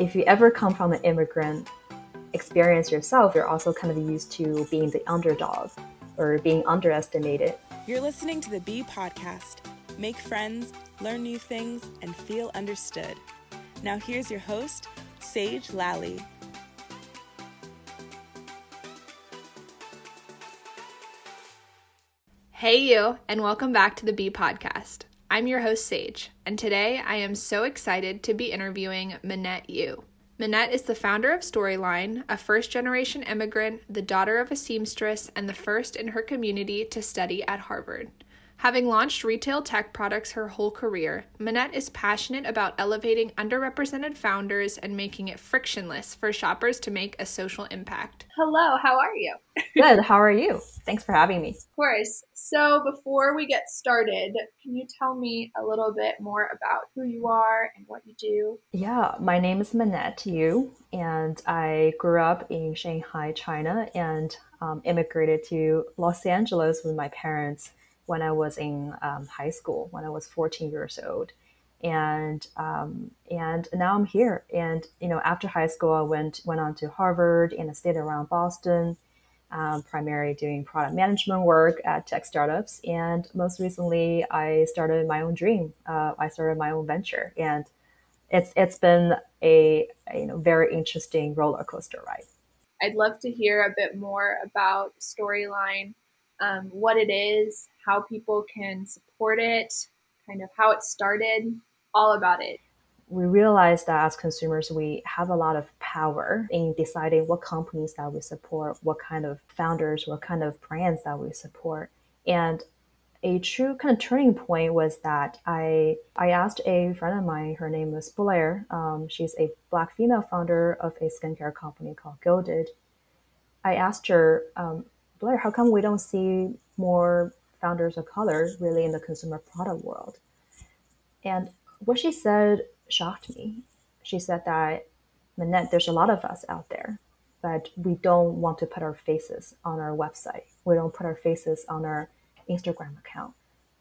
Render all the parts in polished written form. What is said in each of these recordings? if you ever come from an immigrant experience yourself, you're also kind of used to being the underdog or being underestimated. You're listening to the Bee Podcast. Make friends, learn new things, and feel understood. Now here's your host, Sage Lally. Hey you, and welcome back to the Bee Podcast. I'm your host, Sage, and today I am so excited to be interviewing Minette Yu. Minette is the founder of Storeyline, a first-generation immigrant, the daughter of a seamstress, and the first in her community to study at Harvard. Having launched retail tech products her whole career, Minette is passionate about elevating underrepresented founders and making it frictionless for shoppers to make a social impact. Hello, how are you? Good, how are you? Thanks for having me. Of course. So before we get started, can you tell me a little bit more about who you are and what you do? Yeah, my name is Minette Yu, and I grew up in Shanghai, China, and immigrated to Los Angeles with my parents when I was in high school, when I was 14 years old. And now I'm here. And, you know, after high school, I went on to Harvard and I stayed around Boston, primarily doing product management work at tech startups. And most recently, I started my own dream. I started my own venture. And it's been a very interesting roller coaster ride. I'd love to hear a bit more about Storeyline, what it is, how people can support it, kind of how it started, all about it. We realized that as consumers, we have a lot of power in deciding what companies that we support, what kind of founders, what kind of brands that we support. And a true kind of turning point was that I asked a friend of mine, her name was Blair. She's a Black female founder of a skincare company called Gilded. I asked her, Blair, how come we don't see more founders of color really in the consumer product world? And what she said shocked me. She said that, Minette, there's a lot of us out there, but we don't want to put our faces on our website. We don't put our faces on our Instagram account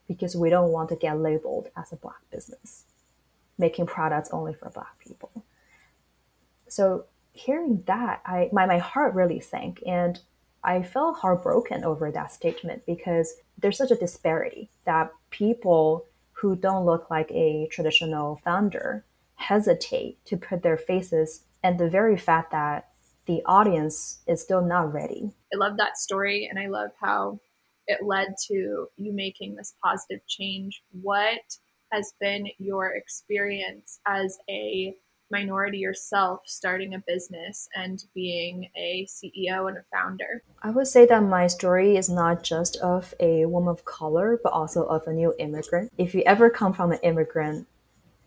because we don't want to get labeled as a Black business, making products only for Black people. So hearing that, my heart really sank, and I felt heartbroken over that statement because there's such a disparity that people who don't look like a traditional founder hesitate to put their faces, and the very fact that the audience is still not ready. I love that story, and I love how it led to you making this positive change. What has been your experience as a minority yourself starting a business and being a CEO and a founder? I would say that my story is not just of a woman of color, but also of a new immigrant. If you ever come from an immigrant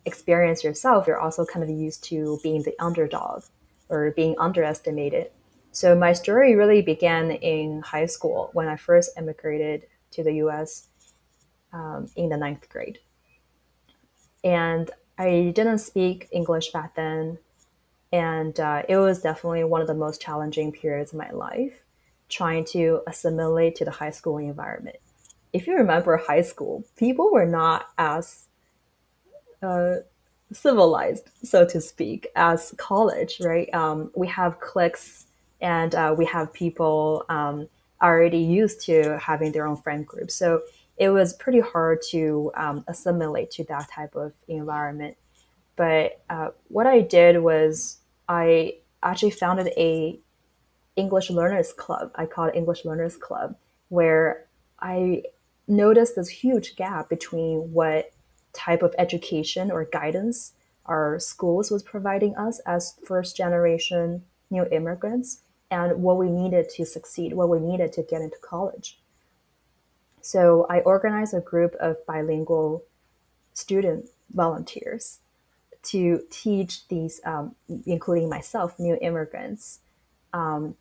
experience yourself, you're also kind of used to being the underdog or being underestimated. So my story really began in high school when I first immigrated to the US in the 9th grade. And I didn't speak English back then, and it was definitely one of the most challenging periods of my life, trying to assimilate to the high school environment. If you remember high school, people were not as civilized, so to speak, as college, right? We have cliques, and we have people already used to having their own friend groups. So it was pretty hard to assimilate to that type of environment. But what I did was I actually founded a English Learners Club. I call it English Learners Club, where I noticed this huge gap between what type of education or guidance our schools was providing us as first generation new immigrants and what we needed to succeed, what we needed to get into college. So I organized a group of bilingual student volunteers to teach these, including myself, new immigrants, not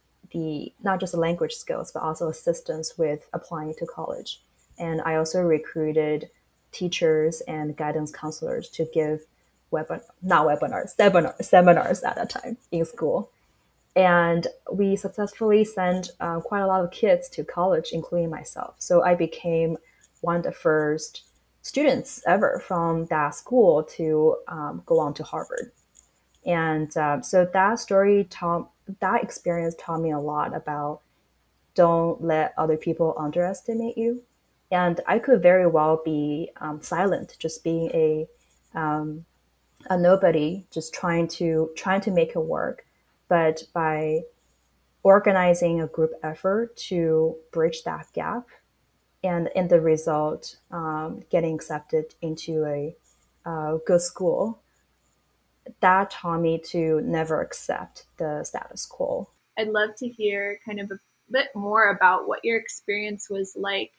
just the language skills, but also assistance with applying to college. And I also recruited teachers and guidance counselors to give seminars at that time in school. And we successfully sent quite a lot of kids to college, including myself. So I became one of the first students ever from that school to go on to Harvard. And so that story that experience taught me a lot about don't let other people underestimate you. And I could very well be silent, just being a nobody, just trying to make it work. But by organizing a group effort to bridge that gap, and in the result, getting accepted into a good school, that taught me to never accept the status quo. I'd love to hear kind of a bit more about what your experience was like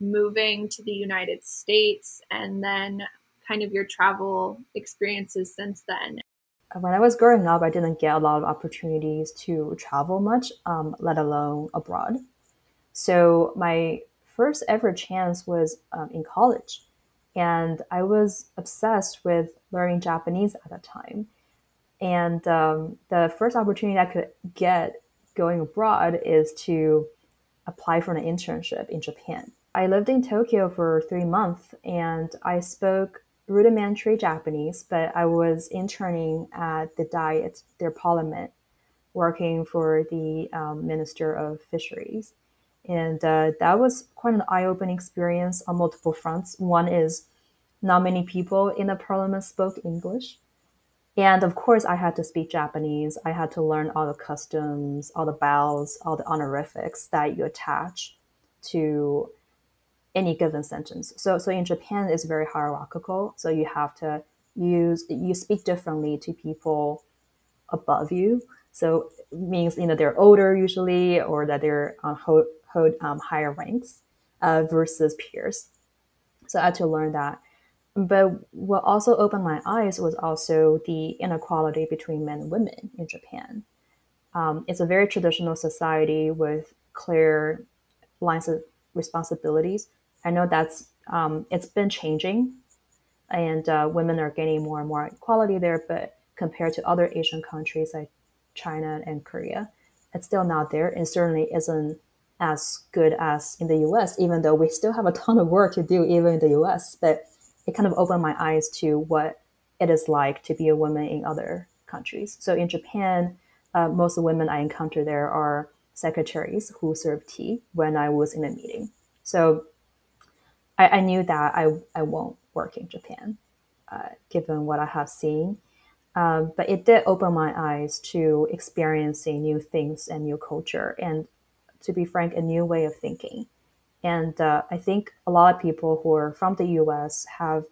moving to the United States and then kind of your travel experiences since then. When I was growing up, I didn't get a lot of opportunities to travel much, let alone abroad. So my first ever chance was in college. And I was obsessed with learning Japanese at the time. And the first opportunity I could get going abroad is to apply for an internship in Japan. I lived in Tokyo for 3 months, and I spoke rudimentary Japanese, but I was interning at the Diet, their parliament, working for the Minister of Fisheries. And that was quite an eye-opening experience on multiple fronts. One is not many people in the parliament spoke English. And of course, I had to speak Japanese. I had to learn all the customs, all the bows, all the honorifics that you attach to any given sentence. So in Japan, it's very hierarchical. So you have to you speak differently to people above you. So it means, they're older usually, or that they're on higher ranks versus peers. So I had to learn that. But what also opened my eyes was also the inequality between men and women in Japan. It's a very traditional society with clear lines of responsibilities. I know that's it's been changing, and women are gaining more and more equality there. But compared to other Asian countries like China and Korea, it's still not there, and certainly isn't as good as in the U.S., even though we still have a ton of work to do even in the U.S., but it kind of opened my eyes to what it is like to be a woman in other countries. So in Japan, most of the women I encounter there are secretaries who serve tea when I was in a meeting. So I knew that I won't work in Japan, given what I have seen. But it did open my eyes to experiencing new things and new culture, and to be frank, a new way of thinking. And I think a lot of people who are from the U.S. have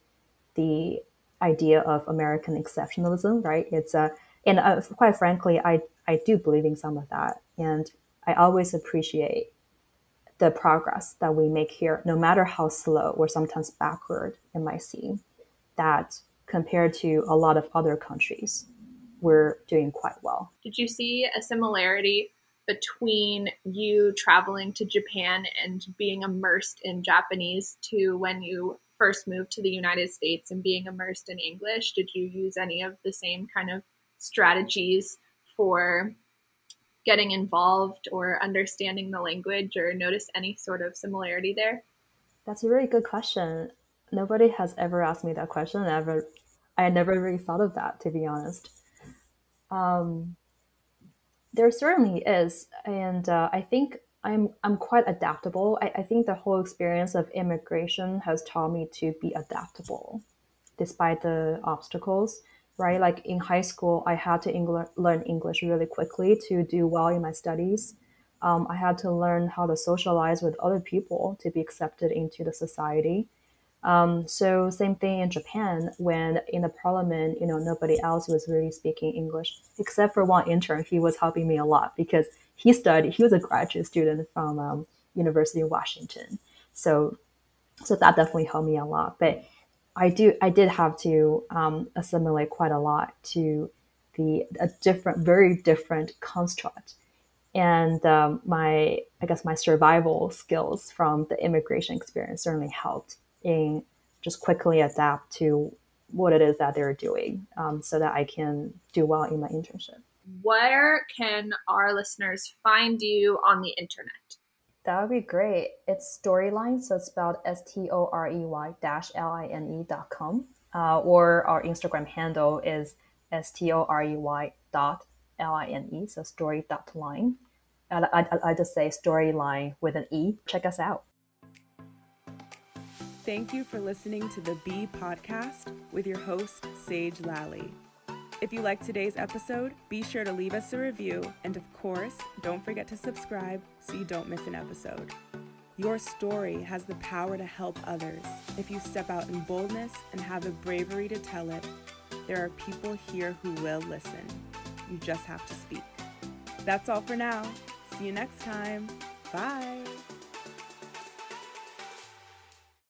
the idea of American exceptionalism, right? It's and quite frankly, I do believe in some of that. And I always appreciate the progress that we make here, no matter how slow or sometimes backward it might seem, that compared to a lot of other countries, we're doing quite well. Did you see a similarity between you traveling to Japan and being immersed in Japanese to when you first moved to the United States and being immersed in English? Did you use any of the same kind of strategies for getting involved or understanding the language, or notice any sort of similarity there? That's a really good question. Nobody has ever asked me that question. I never really thought of that, to be honest. There certainly is, and I think I'm quite adaptable. I think the whole experience of immigration has taught me to be adaptable, despite the obstacles, right? Like in high school, I had to learn English really quickly to do well in my studies. I had to learn how to socialize with other people to be accepted into the society. So same thing in Japan, when in the parliament, nobody else was really speaking English, except for one intern. He was helping me a lot because he was a graduate student from University of Washington. So that definitely helped me a lot. But I did have to assimilate quite a lot to a very different construct. And my survival skills from the immigration experience certainly helped in just quickly adapt to what it is that they're doing, so that I can do well in my internship. Where can our listeners find you on the internet? That would be great. It's Storeyline, so it's spelled storey-line.com. Or our Instagram handle is storey.line, so story.line. I just say Storeyline with an E. Check us out. Thank you for listening to the Bee Podcast with your host, Sage Lally. If you liked today's episode, be sure to leave us a review. And of course, don't forget to subscribe so you don't miss an episode. Your story has the power to help others. If you step out in boldness and have the bravery to tell it, there are people here who will listen. You just have to speak. That's all for now. See you next time. Bye.